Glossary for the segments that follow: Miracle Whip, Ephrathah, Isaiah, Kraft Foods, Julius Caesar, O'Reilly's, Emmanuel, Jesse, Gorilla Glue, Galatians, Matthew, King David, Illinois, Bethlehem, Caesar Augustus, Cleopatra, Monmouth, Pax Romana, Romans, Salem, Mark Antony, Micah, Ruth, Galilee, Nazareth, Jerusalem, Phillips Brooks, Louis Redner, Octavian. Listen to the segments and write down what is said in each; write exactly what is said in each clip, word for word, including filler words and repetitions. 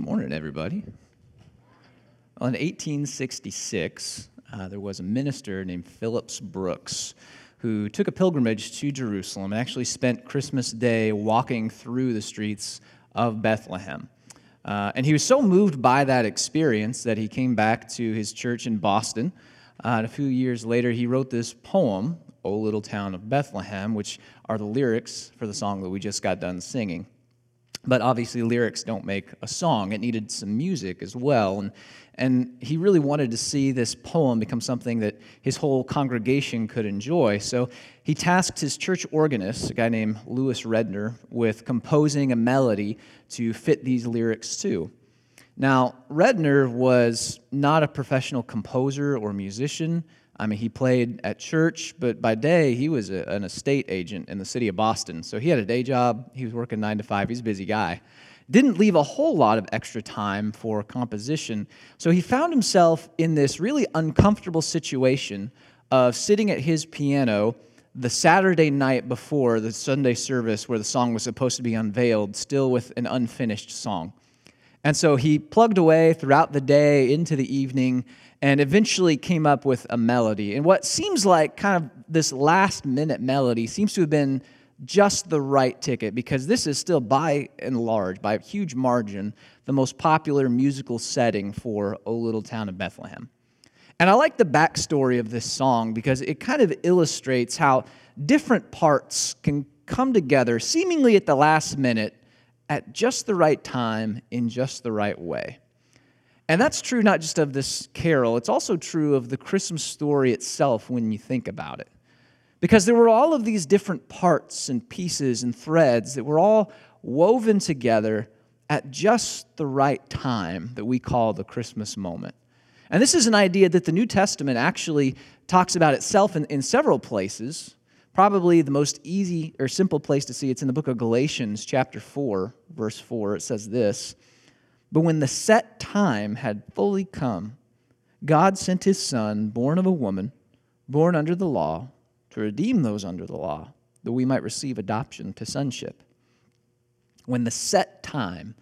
Good morning, everybody. Well, in eighteen sixty-six, uh, there was a minister named Phillips Brooks who took a pilgrimage to Jerusalem and actually spent Christmas Day walking through the streets of Bethlehem. Uh, and he was so moved by that experience that he came back to his church in Boston. Uh, and a few years later, he wrote this poem, O Little Town of Bethlehem, which are the lyrics for the song that we just got done singing. But obviously, lyrics don't make a song. It needed some music as well. And, and he really wanted to see this poem become something that his whole congregation could enjoy. So he tasked his church organist, a guy named Louis Redner, with composing a melody to fit these lyrics to. Now, Redner was not a professional composer or musician. I mean, he played at church, but by day, he was a, an estate agent in the city of Boston. So he had a day job. He was working nine to five. He's a busy guy. Didn't leave a whole lot of extra time for composition. So he found himself in this really uncomfortable situation of sitting at his piano the Saturday night before the Sunday service where the song was supposed to be unveiled, still with an unfinished song. And so he plugged away throughout the day into the evening and eventually came up with a melody. And what seems like kind of this last-minute melody seems to have been just the right ticket, because this is still by and large, by a huge margin, the most popular musical setting for O Little Town of Bethlehem. And I like the backstory of this song because it kind of illustrates how different parts can come together seemingly at the last minute at just the right time, in just the right way. And that's true not just of this carol, it's also true of the Christmas story itself when you think about it. Because there were all of these different parts and pieces and threads that were all woven together at just the right time that we call the Christmas moment. And this is an idea that the New Testament actually talks about itself in, in several places. Probably the most easy or simple place to see, it's in the book of Galatians, chapter four, verse four. It says this, "But when the set time had fully come, God sent his son, born of a woman, born under the law, to redeem those under the law, that we might receive adoption to sonship." When the set time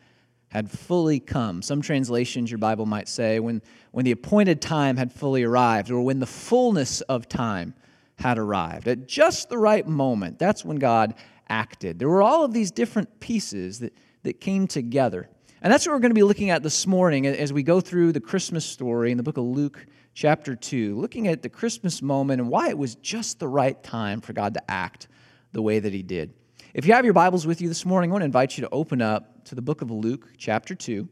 had fully come. Some translations, your Bible might say, when, when the appointed time had fully arrived, or when the fullness of time had arrived. At just the right moment, that's when God acted. There were all of these different pieces that, that came together. And that's what we're going to be looking at this morning as we go through the Christmas story in the book of Luke chapter two, looking at the Christmas moment and why it was just the right time for God to act the way that he did. If you have your Bibles with you this morning, I want to invite you to open up to the book of Luke chapter two.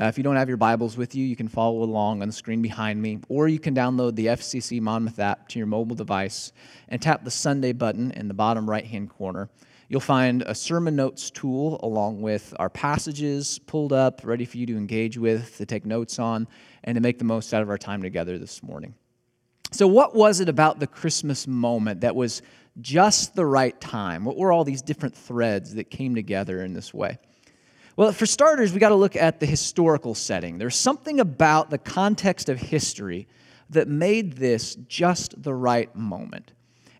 Uh, if you don't have your Bibles with you, you can follow along on the screen behind me, or you can download the F C C Monmouth app to your mobile device and tap the Sunday button in the bottom right-hand corner. You'll find a sermon notes tool along with our passages pulled up, ready for you to engage with, to take notes on, and to make the most out of our time together this morning. So what was it about the Christmas moment that was just the right time? What were all these different threads that came together in this way? Well, for starters, we got to look at the historical setting. There's something about the context of history that made this just the right moment.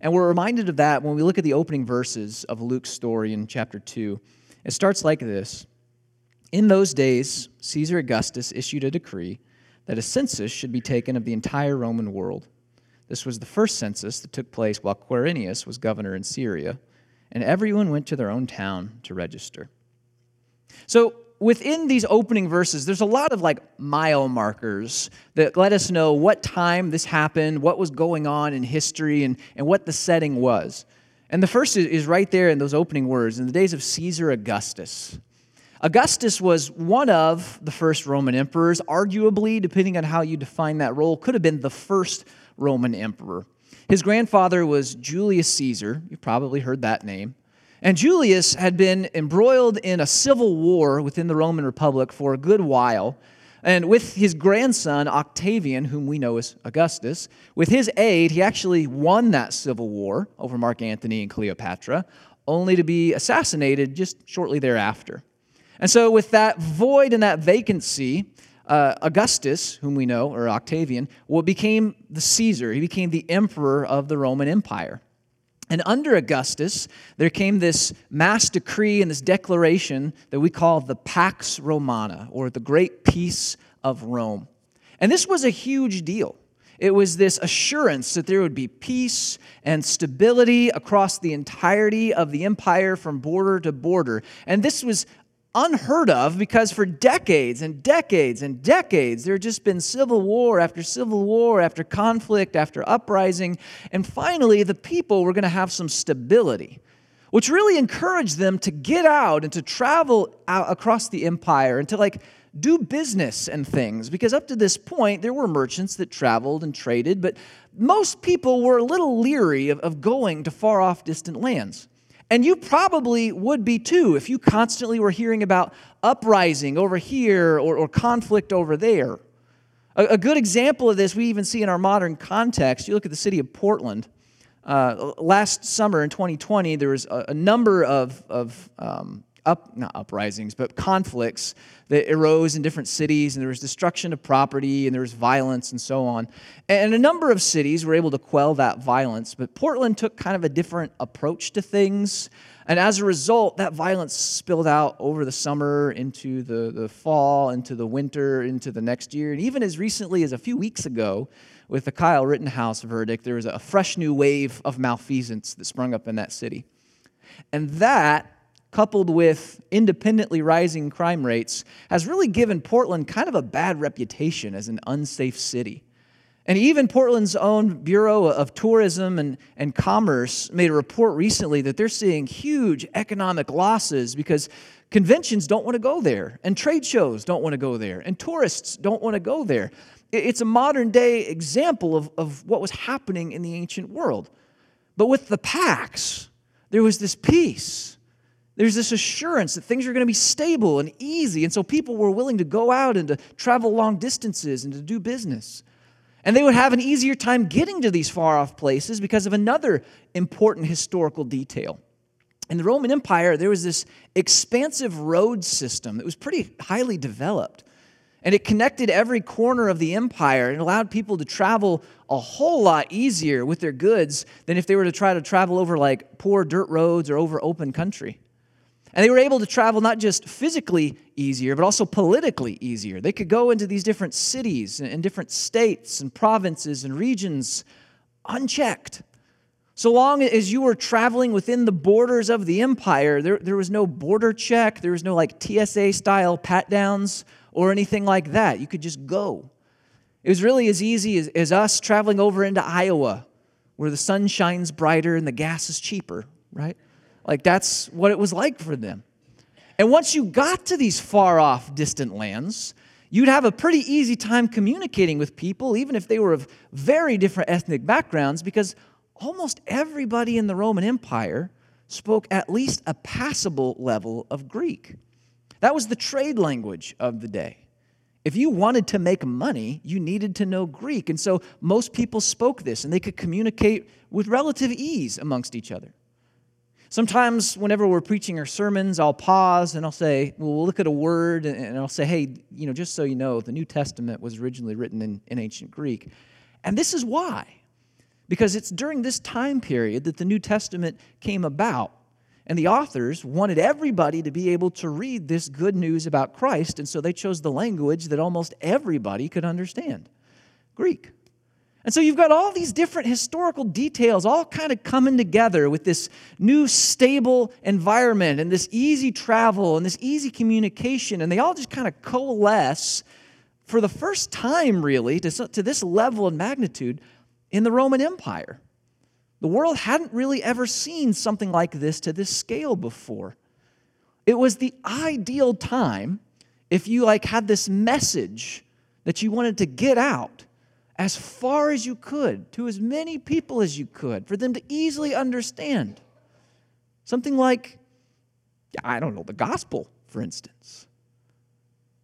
And we're reminded of that when we look at the opening verses of Luke's story in chapter two. It starts like this. "In those days, Caesar Augustus issued a decree that a census should be taken of the entire Roman world. This was the first census that took place while Quirinius was governor in Syria, and everyone went to their own town to register." So within these opening verses, there's a lot of like mile markers that let us know what time this happened, what was going on in history, and, and what the setting was. And the first is right there in those opening words, in the days of Caesar Augustus. Augustus was one of the first Roman emperors, arguably, depending on how you define that role, could have been the first Roman emperor. His grandfather was Julius Caesar. You've probably heard that name. And Julius had been embroiled in a civil war within the Roman Republic for a good while, and with his grandson, Octavian, whom we know as Augustus, with his aid, he actually won that civil war over Mark Antony and Cleopatra, only to be assassinated just shortly thereafter. And so with that void and that vacancy, uh, Augustus, whom we know, or Octavian, well, became the Caesar. He became the emperor of the Roman Empire. And under Augustus, there came this mass decree and this declaration that we call the Pax Romana, or the Great Peace of Rome. And this was a huge deal. It was this assurance that there would be peace and stability across the entirety of the empire from border to border. And this was unheard of because for decades and decades and decades, there had just been civil war after civil war, after conflict, after uprising. And finally, the people were going to have some stability, which really encouraged them to get out and to travel out across the empire and to like do business and things. Because up to this point, there were merchants that traveled and traded, but most people were a little leery of, of going to far-off distant lands. And you probably would be too if you constantly were hearing about uprising over here or, or conflict over there. A, a good example of this we even see in our modern context. You look at the city of Portland. Uh, last summer in twenty twenty, there was a, a number of, of um, up, not uprisings, but conflicts that arose in different cities, and there was destruction of property, and there was violence, and so on. And a number of cities were able to quell that violence, but Portland took kind of a different approach to things, and as a result, that violence spilled out over the summer, into the, the fall, into the winter, into the next year, and even as recently as a few weeks ago, with the Kyle Rittenhouse verdict, there was a fresh new wave of malfeasance that sprung up in that city. And that, coupled with independently rising crime rates, has really given Portland kind of a bad reputation as an unsafe city. And even Portland's own Bureau of Tourism and, and Commerce made a report recently that they're seeing huge economic losses because conventions don't want to go there, and trade shows don't want to go there, and tourists don't want to go there. It's a modern-day example of, of what was happening in the ancient world. But with the Pax, there was this peace. There's this assurance that things are going to be stable and easy, and so people were willing to go out and to travel long distances and to do business. And they would have an easier time getting to these far-off places because of another important historical detail. In the Roman Empire, there was this expansive road system that was pretty highly developed, and it connected every corner of the empire and allowed people to travel a whole lot easier with their goods than if they were to try to travel over like poor dirt roads or over open country. And they were able to travel not just physically easier, but also politically easier. They could go into these different cities and different states and provinces and regions unchecked. So long as you were traveling within the borders of the empire, there, there was no border check, there was no like T S A-style pat-downs or anything like that. You could just go. It was really as easy as, as us traveling over into Iowa, where the sun shines brighter and the gas is cheaper, right? Like, that's what it was like for them. And once you got to these far-off distant lands, you'd have a pretty easy time communicating with people, even if they were of very different ethnic backgrounds, because almost everybody in the Roman Empire spoke at least a passable level of Greek. That was the trade language of the day. If you wanted to make money, you needed to know Greek. And so most people spoke this, and they could communicate with relative ease amongst each other. Sometimes whenever we're preaching our sermons, I'll pause and I'll say, well, we'll look at a word and I'll say, hey, you know, just so you know, the New Testament was originally written in, in ancient Greek. And this is why. Because it's during this time period that the New Testament came about. And the authors wanted everybody to be able to read this good news about Christ. And so they chose the language that almost everybody could understand, Greek. And so you've got all these different historical details all kind of coming together with this new stable environment and this easy travel and this easy communication, and they all just kind of coalesce for the first time, really, to, to this level and magnitude in the Roman Empire. The world hadn't really ever seen something like this to this scale before. It was the ideal time if you like had this message that you wanted to get out as far as you could, to as many people as you could, for them to easily understand. Something like, I don't know, the gospel, for instance.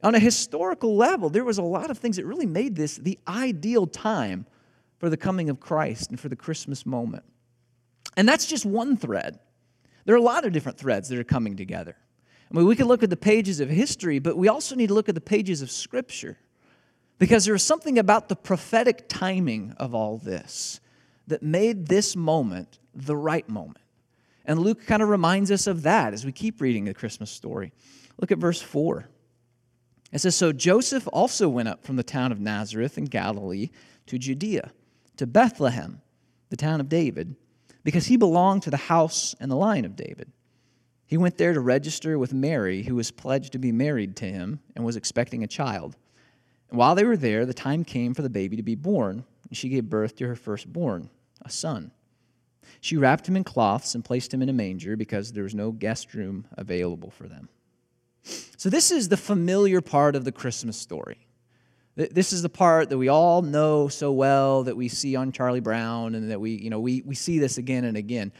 On a historical level, there was a lot of things that really made this the ideal time for the coming of Christ and for the Christmas moment. And that's just one thread. There are a lot of different threads that are coming together. I mean, we can look at the pages of history, but we also need to look at the pages of Scripture. Because there was something about the prophetic timing of all this that made this moment the right moment. And Luke kind of reminds us of that as we keep reading the Christmas story. Look at verse four. It says, "So Joseph also went up from the town of Nazareth in Galilee to Judea, to Bethlehem, the town of David, because he belonged to the house and the line of David. He went there to register with Mary, who was pledged to be married to him and was expecting a child. And while they were there, the time came for the baby to be born, and she gave birth to her firstborn, a son. She wrapped him in cloths and placed him in a manger because there was no guest room available for them." So this is the familiar part of the Christmas story. This is the part that we all know so well, that we see on Charlie Brown, and that we, you know, we, we see this again and again.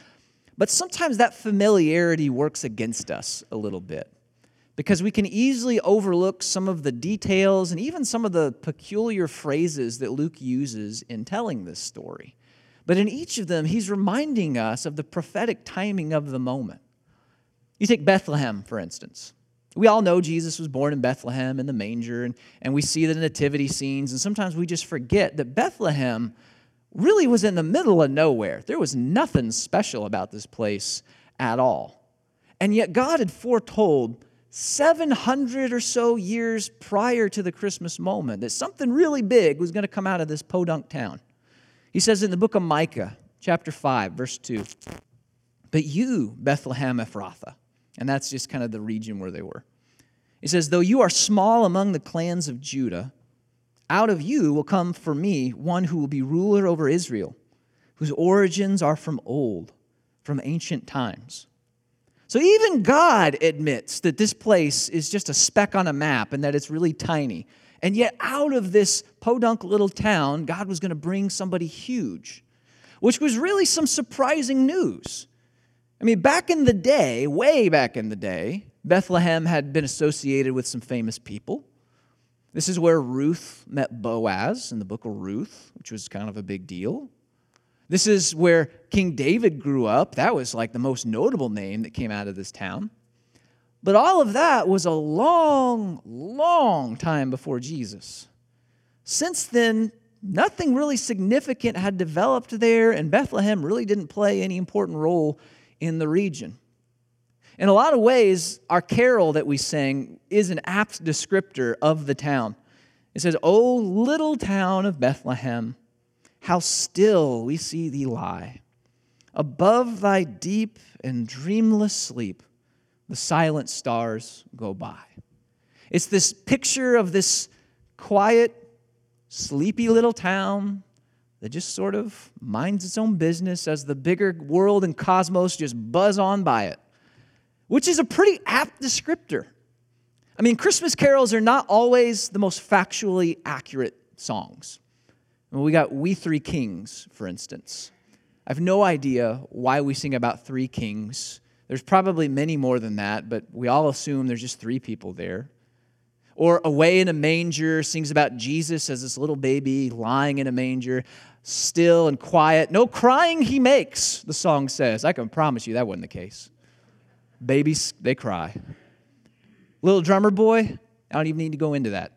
But sometimes that familiarity works against us a little bit, because we can easily overlook some of the details and even some of the peculiar phrases that Luke uses in telling this story. But in each of them, he's reminding us of the prophetic timing of the moment. You take Bethlehem, for instance. We all know Jesus was born in Bethlehem in the manger, and, and we see the nativity scenes, and sometimes we just forget that Bethlehem really was in the middle of nowhere. There was nothing special about this place at all. And yet God had foretold seven hundred or so years prior to the Christmas moment that something really big was going to come out of this podunk town. He says in the book of Micah, chapter five, verse two, "But you, Bethlehem Ephrathah," and that's just kind of the region where they were. He says, "Though you are small among the clans of Judah, out of you will come for me one who will be ruler over Israel, whose origins are from old, from ancient times." So even God admits that this place is just a speck on a map and that it's really tiny. And yet out of this podunk little town, God was going to bring somebody huge, which was really some surprising news. I mean, back in the day, way back in the day, Bethlehem had been associated with some famous people. This is where Ruth met Boaz in the book of Ruth, which was kind of a big deal. This is where King David grew up. That was like the most notable name that came out of this town. But all of that was a long, long time before Jesus. Since then, nothing really significant had developed there, and Bethlehem really didn't play any important role in the region. In a lot of ways, our carol that we sang is an apt descriptor of the town. It says, "O little town of Bethlehem, how still we see thee lie. Above thy deep and dreamless sleep, the silent stars go by." It's this picture of this quiet, sleepy little town that just sort of minds its own business as the bigger world and cosmos just buzz on by it, which is a pretty apt descriptor. I mean, Christmas carols are not always the most factually accurate songs. Well, we got We Three Kings, for instance. I have no idea why we sing about three kings. There's probably many more than that, but we all assume there's just three people there. Or Away in a Manger sings about Jesus as this little baby lying in a manger, still and quiet. No crying he makes, the song says. I can promise you that wasn't the case. Babies, they cry. Little drummer boy, I don't even need to go into that.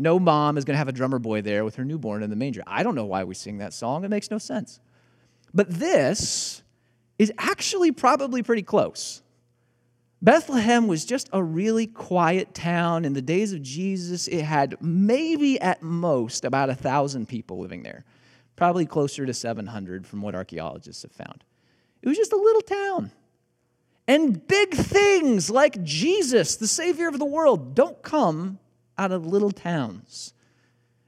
No mom is going to have a drummer boy there with her newborn in the manger. I don't know why we sing that song. It makes no sense. But this is actually probably pretty close. Bethlehem was just a really quiet town. In the days of Jesus, it had maybe at most about one thousand people living there, probably closer to seven hundred from what archaeologists have found. It was just a little town. And big things like Jesus, the Savior of the world, don't come out of little towns.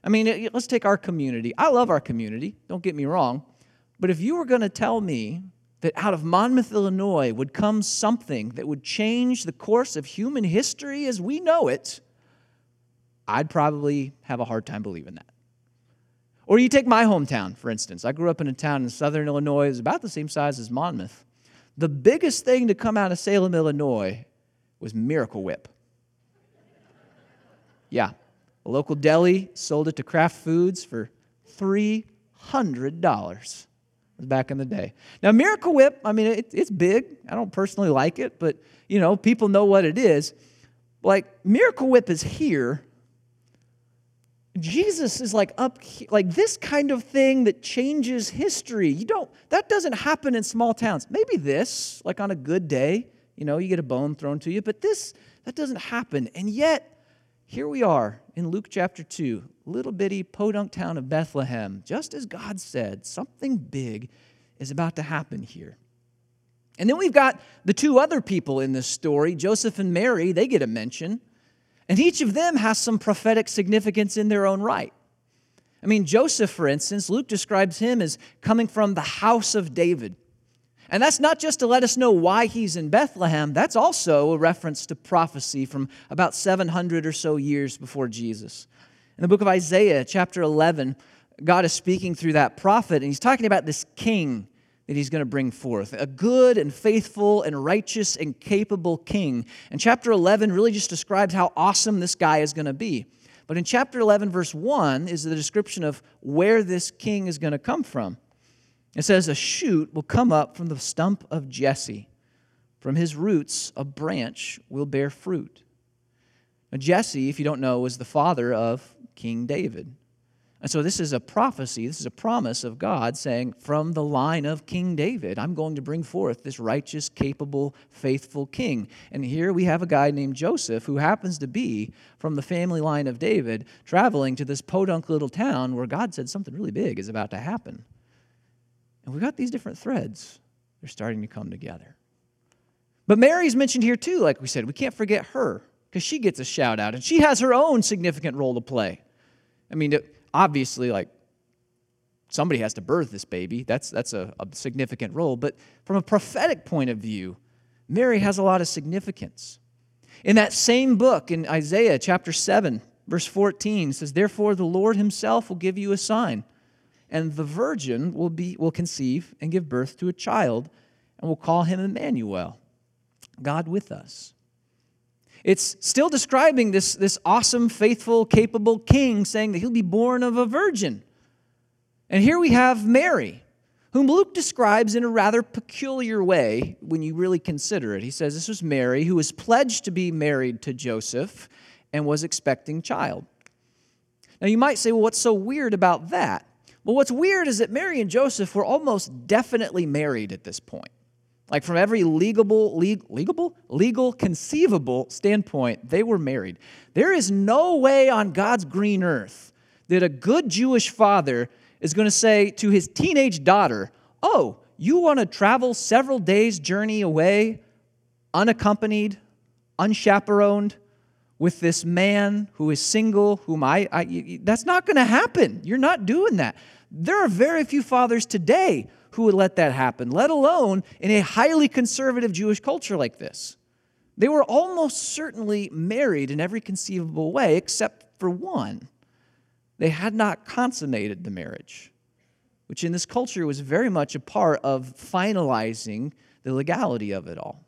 I mean, let's take our community. I love our community, don't get me wrong. But if you were going to tell me that out of Monmouth, Illinois, would come something that would change the course of human history as we know it, I'd probably have a hard time believing that. Or you take my hometown, for instance. I grew up in a town in southern Illinois. It was about the same size as Monmouth. The biggest thing to come out of Salem, Illinois, was Miracle Whip. Yeah, a local deli sold it to Kraft Foods for three hundred dollars. Back in the day. Now, Miracle Whip, I mean, it, it's big. I don't personally like it, but, you know, people know what it is. Like, Miracle Whip is here. Jesus is like up, like this kind of thing that changes history. You don't, that doesn't happen in small towns. Maybe this, like on a good day, you know, you get a bone thrown to you, but this, that doesn't happen. And yet, here we are in Luke chapter two, little bitty podunk town of Bethlehem. Just as God said, something big is about to happen here. And then we've got the two other people in this story, Joseph and Mary, they get a mention. And each of them has some prophetic significance in their own right. I mean, Joseph, for instance, Luke describes him as coming from the house of David. And that's not just to let us know why he's in Bethlehem. That's also a reference to prophecy from about seven hundred or so years before Jesus. In the book of Isaiah, chapter eleven, God is speaking through that prophet, and he's talking about this king that he's going to bring forth, a good and faithful and righteous and capable king. And chapter eleven really just describes how awesome this guy is going to be. But in chapter eleven, verse one, is the description of where this king is going to come from. It says, a shoot will come up from the stump of Jesse. From his roots, a branch will bear fruit. Now, Jesse, if you don't know, was the father of King David. And so this is a prophecy, this is a promise of God saying, from the line of King David, I'm going to bring forth this righteous, capable, faithful king. And here we have a guy named Joseph who happens to be from the family line of David, traveling to this podunk little town where God said something really big is about to happen. And we've got these different threads. They're starting to come together. But Mary's mentioned here too, like we said. We can't forget her because she gets a shout out and she has her own significant role to play. I mean, to, obviously, like, somebody has to birth this baby. That's that's a, a significant role. But from a prophetic point of view, Mary has a lot of significance. In that same book, in Isaiah chapter seven, verse fourteen, it says, therefore the Lord himself will give you a sign, and the virgin will be will conceive and give birth to a child, and will call him Emmanuel, God with us. It's still describing this, this awesome, faithful, capable king, saying that he'll be born of a virgin. And here we have Mary, whom Luke describes in a rather peculiar way when you really consider it. He says this was Mary, who was pledged to be married to Joseph and was expecting child. Now you might say, well, what's so weird about that? Well, what's weird is that Mary and Joseph were almost definitely married at this point. Like from every legal, legal, legal, conceivable standpoint, they were married. There is no way on God's green earth that a good Jewish father is going to say to his teenage daughter, oh, you want to travel several days' journey away, unaccompanied, unchaperoned, with this man who is single, whom I, I that's not going to happen. You're not doing that. There are very few fathers today who would let that happen, let alone in a highly conservative Jewish culture like this. They were almost certainly married in every conceivable way, except for one. They had not consummated the marriage, which in this culture was very much a part of finalizing the legality of it all.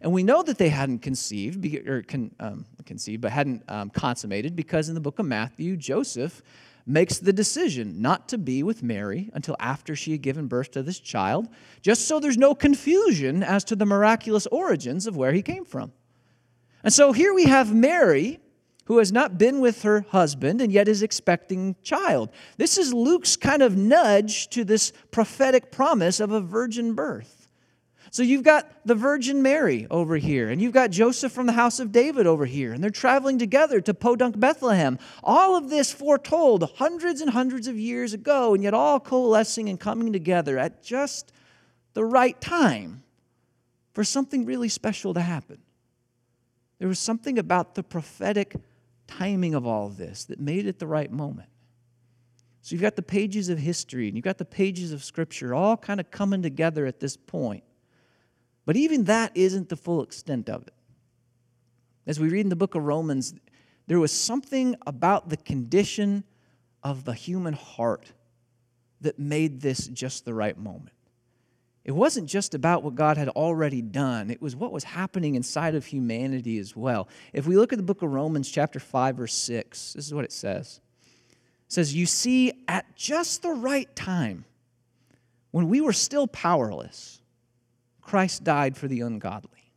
And we know that they hadn't conceived, or con, um, conceived, but hadn't um, consummated, because in the book of Matthew, Joseph makes the decision not to be with Mary until after she had given birth to this child, just so there's no confusion as to the miraculous origins of where he came from. And so here we have Mary, who has not been with her husband and yet is expecting child. This is Luke's kind of nudge to this prophetic promise of a virgin birth. So you've got the Virgin Mary over here, and you've got Joseph from the house of David over here, and they're traveling together to podunk Bethlehem. All of this foretold hundreds and hundreds of years ago, and yet all coalescing and coming together at just the right time for something really special to happen. There was something about the prophetic timing of all of this that made it the right moment. So you've got the pages of history, and you've got the pages of Scripture all kind of coming together at this point. But even that isn't the full extent of it. As we read in the book of Romans, there was something about the condition of the human heart that made this just the right moment. It wasn't just about what God had already done. It was what was happening inside of humanity as well. If we look at the book of Romans chapter five, verse six, this is what it says. It says, you see, at just the right time, when we were still powerless, Christ died for the ungodly.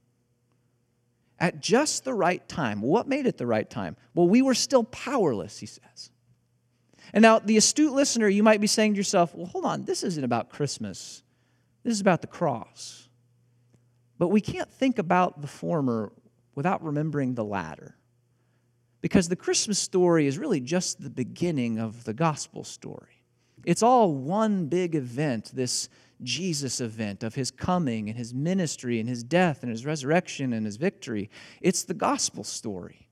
At just the right time. What made it the right time? Well, we were still powerless, he says. And now, the astute listener, you might be saying to yourself, well, hold on, this isn't about Christmas. This is about the cross. But we can't think about the former without remembering the latter. Because the Christmas story is really just the beginning of the gospel story. It's all one big event, this Jesus event of his coming and his ministry and his death and his resurrection and his victory. It's the gospel story.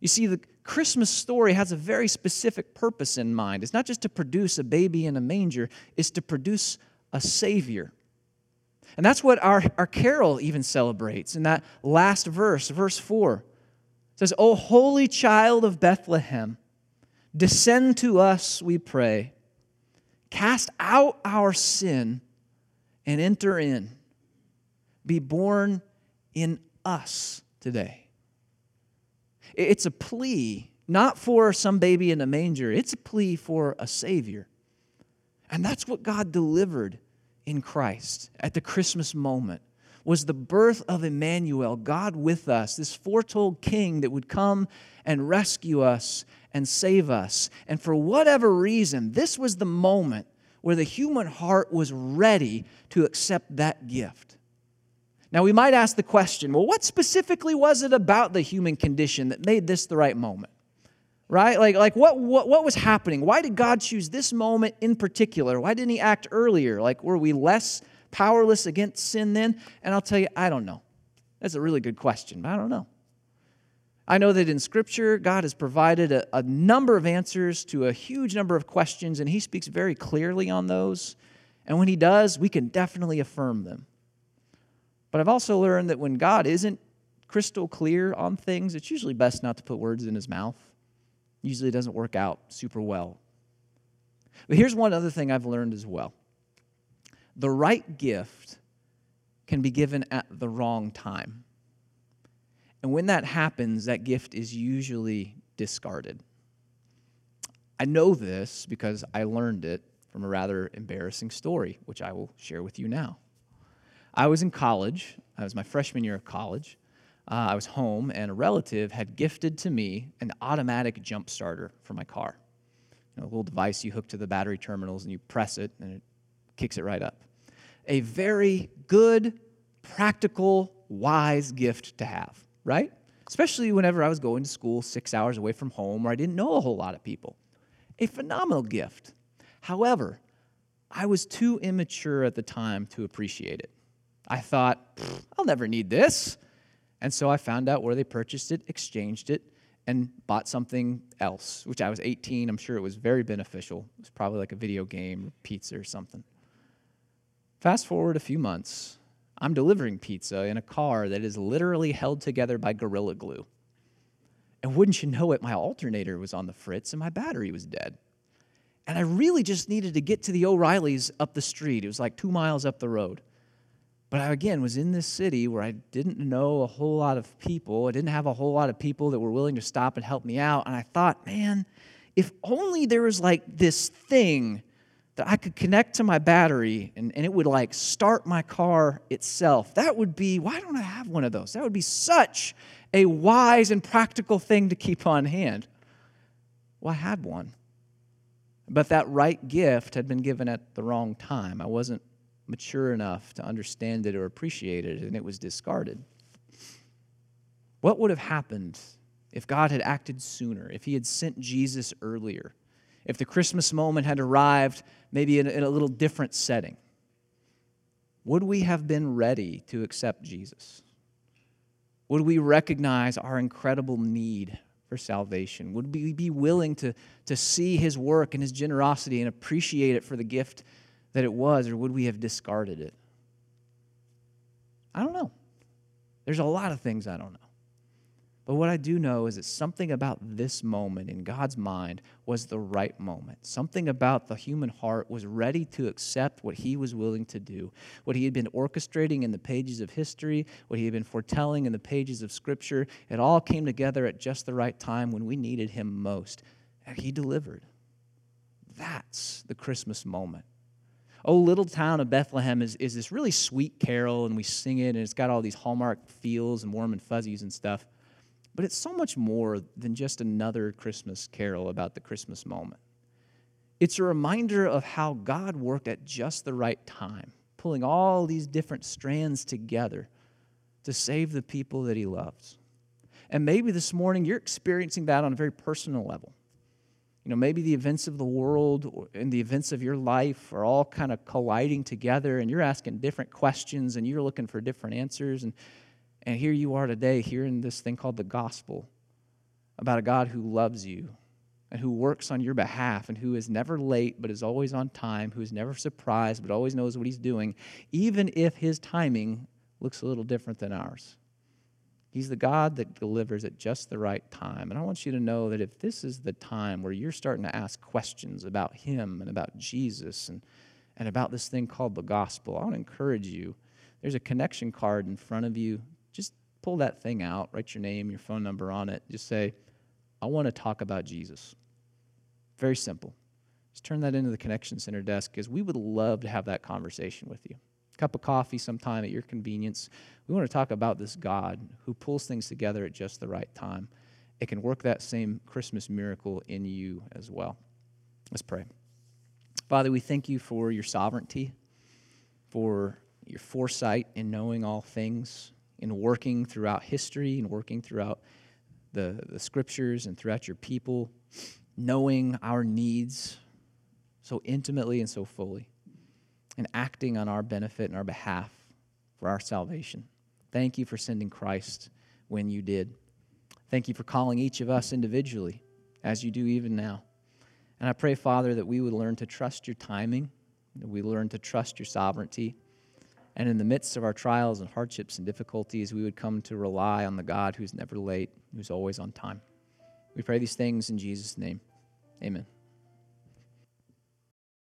You see, the Christmas story has a very specific purpose in mind. It's not just to produce a baby in a manger, it's to produce a Savior. And that's what our, our carol even celebrates in that last verse, verse four. It says, O holy child of Bethlehem, descend to us, we pray. Cast out our sin and enter in. Be born in us today. It's a plea, not for some baby in a manger. It's a plea for a Savior. And that's what God delivered in Christ at the Christmas moment, was the birth of Emmanuel, God with us, this foretold king that would come and rescue us and save us. And for whatever reason, this was the moment where the human heart was ready to accept that gift. Now, we might ask the question, well, what specifically was it about the human condition that made this the right moment? Right? Like, like what, what, what was happening? Why did God choose this moment in particular? Why didn't he act earlier? Like, were we less powerless against sin then? And I'll tell you, I don't know. That's a really good question, but I don't know. I know that in Scripture, God has provided a, a number of answers to a huge number of questions, and he speaks very clearly on those. And when he does, we can definitely affirm them. But I've also learned that when God isn't crystal clear on things, it's usually best not to put words in his mouth. Usually it doesn't work out super well. But here's one other thing I've learned as well. The right gift can be given at the wrong time. And when that happens, that gift is usually discarded. I know this because I learned it from a rather embarrassing story, which I will share with you now. I was in college. It was my freshman year of college. Uh, I was home, and a relative had gifted to me an automatic jump starter for my car. You know, a little device you hook to the battery terminals, and you press it, and it kicks it right up. A very good, practical, wise gift to have, right? Especially whenever I was going to school six hours away from home, where I didn't know a whole lot of people. A phenomenal gift. However, I was too immature at the time to appreciate it. I thought, I'll never need this. And so I found out where they purchased it, exchanged it, and bought something else, which I was eighteen. I'm sure it was very beneficial. It was probably like a video game or pizza or something. Fast forward a few months. I'm delivering pizza in a car that is literally held together by Gorilla Glue. And wouldn't you know it, my alternator was on the fritz and my battery was dead. And I really just needed to get to the O'Reilly's up the street. It was like two miles up the road. But I, again, was in this city where I didn't know a whole lot of people. I didn't have a whole lot of people that were willing to stop and help me out. And I thought, man, if only there was like this thing that I could connect to my battery and, and it would like start my car itself. That would be, why don't I have one of those? That would be such a wise and practical thing to keep on hand. Well, I had one. But that right gift had been given at the wrong time. I wasn't mature enough to understand it or appreciate it, and it was discarded. What would have happened if God had acted sooner, if he had sent Jesus earlier, if the Christmas moment had arrived maybe in a, in a little different setting? Would we have been ready to accept Jesus? Would we recognize our incredible need for salvation? Would we be willing to, to see his work and his generosity and appreciate it for the gift that it was, or would we have discarded it? I don't know. There's a lot of things I don't know. But what I do know is that something about this moment in God's mind was the right moment. Something about the human heart was ready to accept what he was willing to do, what he had been orchestrating in the pages of history, what he had been foretelling in the pages of Scripture. It all came together at just the right time when we needed him most. And he delivered. That's the Christmas moment. Oh, Little Town of Bethlehem is, is this really sweet carol, and we sing it, and it's got all these Hallmark feels and warm and fuzzies and stuff. But it's so much more than just another Christmas carol about the Christmas moment. It's a reminder of how God worked at just the right time, pulling all these different strands together to save the people that he loves. And maybe this morning you're experiencing that on a very personal level. You know, maybe the events of the world and the events of your life are all kind of colliding together, and you're asking different questions and you're looking for different answers. And, and here you are today hearing this thing called the gospel about a God who loves you and who works on your behalf and who is never late but is always on time, who is never surprised but always knows what he's doing, even if his timing looks a little different than ours. He's the God that delivers at just the right time. And I want you to know that if this is the time where you're starting to ask questions about him and about Jesus and, and about this thing called the gospel, I want to encourage you. There's a connection card in front of you. Just pull that thing out, write your name, your phone number on it. Just say, I want to talk about Jesus. Very simple. Just turn that into the Connection Center desk, because we would love to have that conversation with you. Cup of coffee sometime at your convenience. We want to talk about this God who pulls things together at just the right time. It can work that same Christmas miracle in you as well. Let's pray. Father, we thank you for your sovereignty, for your foresight in knowing all things, in working throughout history and working throughout the, the scriptures and throughout your people, knowing our needs so intimately and so fully, and acting on our benefit and our behalf for our salvation. Thank you for sending Christ when you did. Thank you for calling each of us individually, as you do even now. And I pray, Father, that we would learn to trust your timing, that we learn to trust your sovereignty, and in the midst of our trials and hardships and difficulties, we would come to rely on the God who's never late, who's always on time. We pray these things in Jesus' name. Amen.